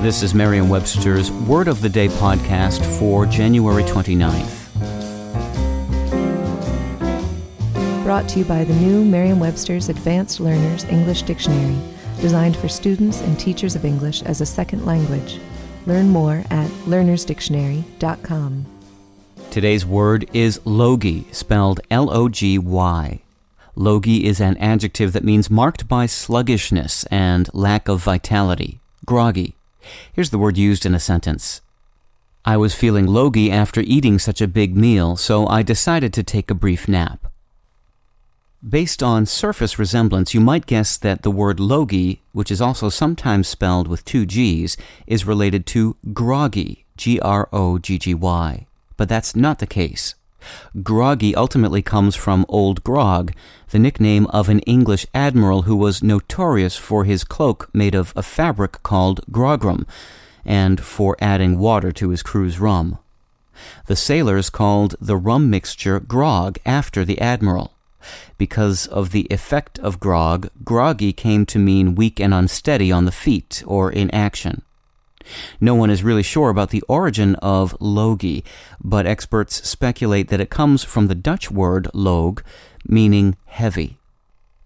This is Merriam-Webster's Word of the Day podcast for January 29th. Brought to you by the new Merriam-Webster's Advanced Learners English Dictionary, designed for students and teachers of English as a second language. Learn more at learnersdictionary.com. Today's word is logy, spelled L-O-G-Y. Logy is an adjective that means marked by sluggishness and lack of vitality, groggy. Here's the word used in a sentence. I was feeling logy after eating such a big meal, so I decided to take a brief nap. Based on surface resemblance, you might guess that the word logy, which is also sometimes spelled with two G's, is related to groggy, G-R-O-G-G-Y. But that's not the case. Groggy ultimately comes from Old Grog, the nickname of an English admiral who was notorious for his cloak made of a fabric called grogram, and for adding water to his crew's rum. The sailors called the rum mixture grog after the admiral. Because of the effect of grog, groggy came to mean weak and unsteady on the feet or in action. No one is really sure about the origin of logy, but experts speculate that it comes from the Dutch word log, meaning heavy.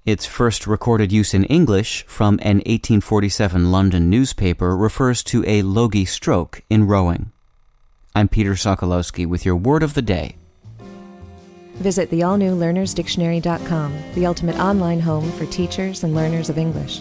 Its first recorded use in English, from an 1847 London newspaper, refers to a logy stroke in rowing. I'm Peter Sokolowski with your Word of the Day. Visit the all-new learnersdictionary.com, the ultimate online home for teachers and learners of English.